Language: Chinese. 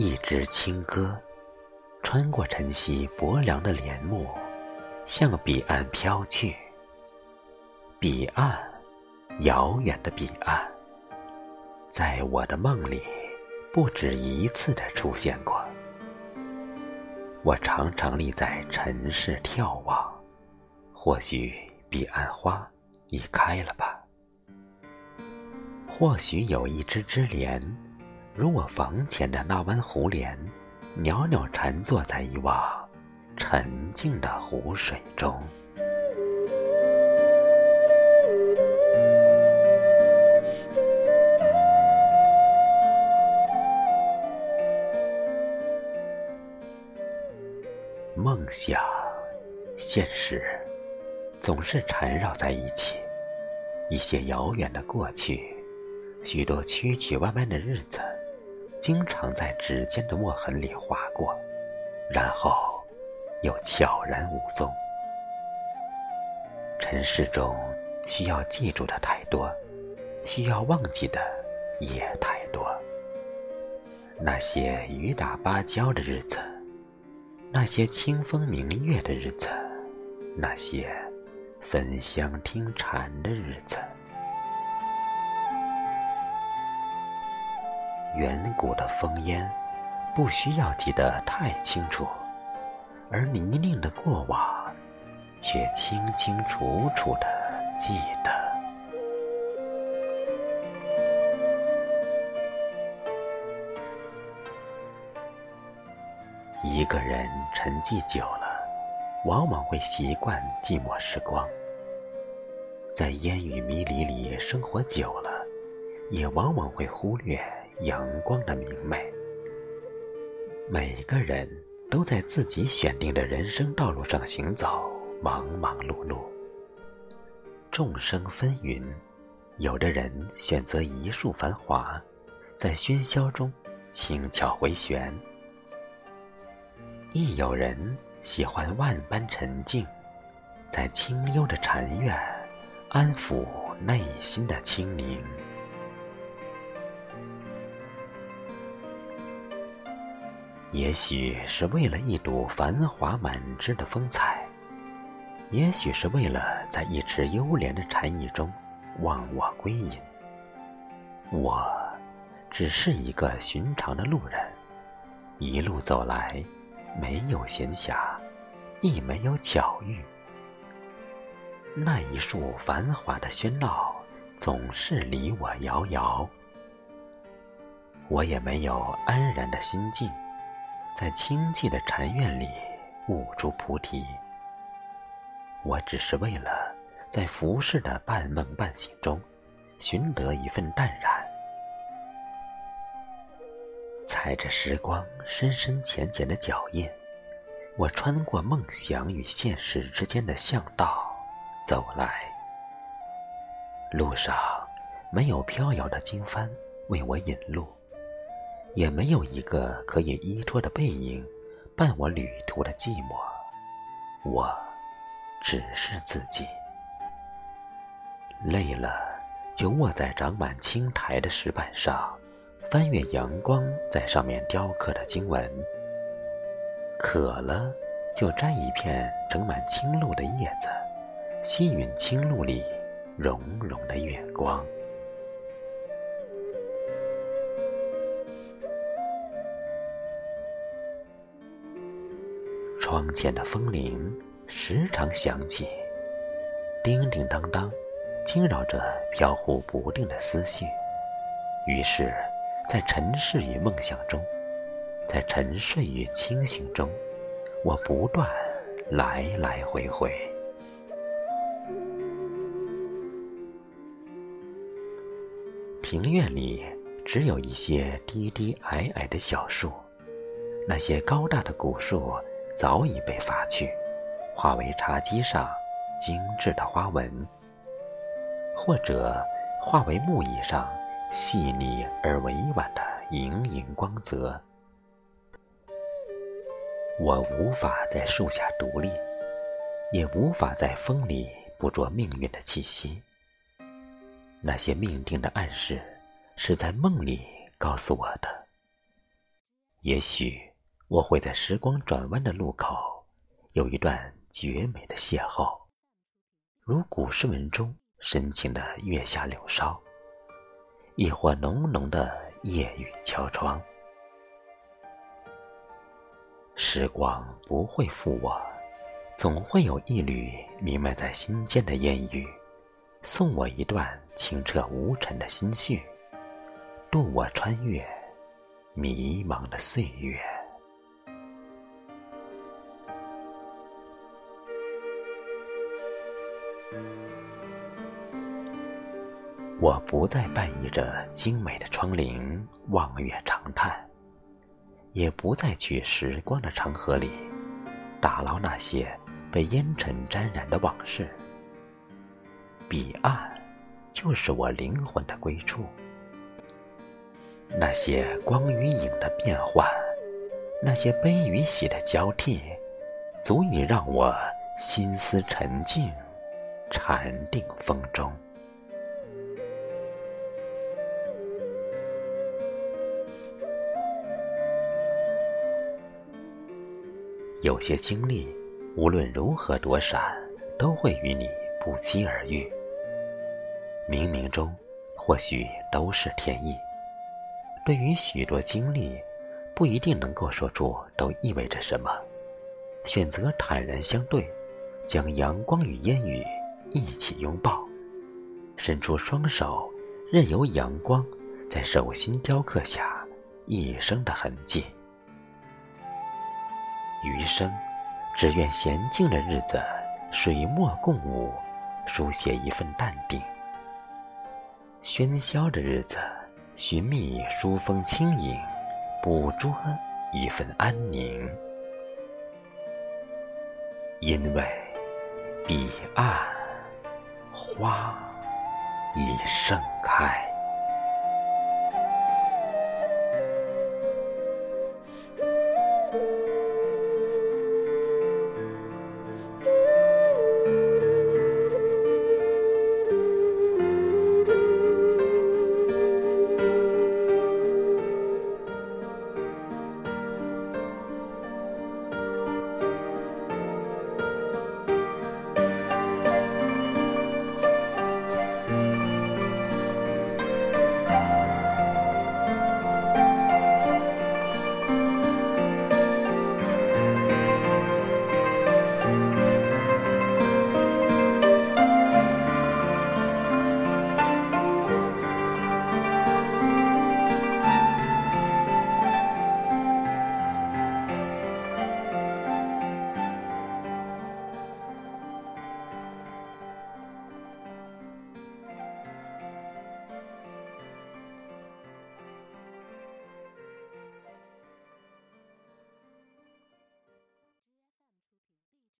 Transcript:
一支轻歌穿过晨曦薄凉的帘幕，向彼岸飘去。彼岸，遥远的彼岸，在我的梦里不止一次地出现过。我常常立在尘世眺望，或许彼岸花已开了吧，或许有一只只莲，如我房前的那湾湖莲，袅袅缠坐在一汪沉静的湖水中。梦想、现实总是缠绕在一起，一些遥远的过去，许多曲曲弯弯的日子，经常在指尖的墨痕里划过，然后又悄然无踪。尘世中需要记住的太多，需要忘记的也太多。那些雨打芭蕉的日子，那些清风明月的日子，那些焚香听蝉的日子。远古的烽烟不需要记得太清楚，而泥泞的过往却清清楚楚地记得。一个人沉寂久了，往往会习惯寂寞时光，在烟雨迷离里生活久了，也往往会忽略阳光的明媚。每个人都在自己选定的人生道路上行走，忙忙碌碌，众生纷纭。有的人选择一树繁华，在喧嚣中轻巧回旋；亦有人喜欢万般沉静，在清幽的禅院安抚内心的清宁。也许是为了一睹繁华满枝的风采，也许是为了在一池幽莲的禅意中忘我归隐。我只是一个寻常的路人，一路走来，没有闲暇，亦没有巧遇。那一束繁华的喧闹总是离我遥遥，我也没有安然的心境，在清寂的禅院里悟出菩提。我只是为了在浮世的半梦半醒中寻得一份淡然，踩着时光深深浅浅的脚印，我穿过梦想与现实之间的巷道走来。路上没有飘摇的经幡为我引路，也没有一个可以依托的背影伴我旅途的寂寞。我只是自己，累了就卧在长满青苔的石板上，翻阅阳光在上面雕刻的经文；渴了就摘一片盛满青露的叶子，吸吮青露里融融的月光。窗前的风铃时常响起，叮叮当当，惊扰着飘忽不定的思绪。于是，在尘世与梦想中，在沉睡与清醒中，我不断来来回回。庭院里只有一些低低矮矮的小树，那些高大的古树早已被伐去，化为茶几上精致的花纹，或者化为木椅上细腻而委婉的莹莹光泽。我无法在树下独立，也无法在风里捕捉命运的气息。那些命定的暗示是在梦里告诉我的，也许我会在时光转弯的路口有一段绝美的邂逅，如古诗文中深情的月下柳梢，亦或浓浓的夜雨敲窗。时光不会负我，总会有一缕弥漫在心间的烟雨，送我一段清澈无尘的心绪，渡我穿越迷茫的岁月。我不再半倚着精美的窗棂望月长叹，也不再去时光的长河里打捞那些被烟尘沾染的往事。彼岸就是我灵魂的归处，那些光与影的变幻，那些悲与喜的交替，足以让我心思沉静，禅定风中。有些经历无论如何躲闪，都会与你不期而遇，冥冥中或许都是天意。对于许多经历，不一定能够说出都意味着什么，选择坦然相对，将阳光与烟雨一起拥抱，伸出双手，任由阳光在手心雕刻下一生的痕迹。余生只愿闲静的日子水墨共舞，书写一份淡定；喧嚣的日子寻觅书风轻盈，捕捉一份安宁。因为彼岸花已盛开。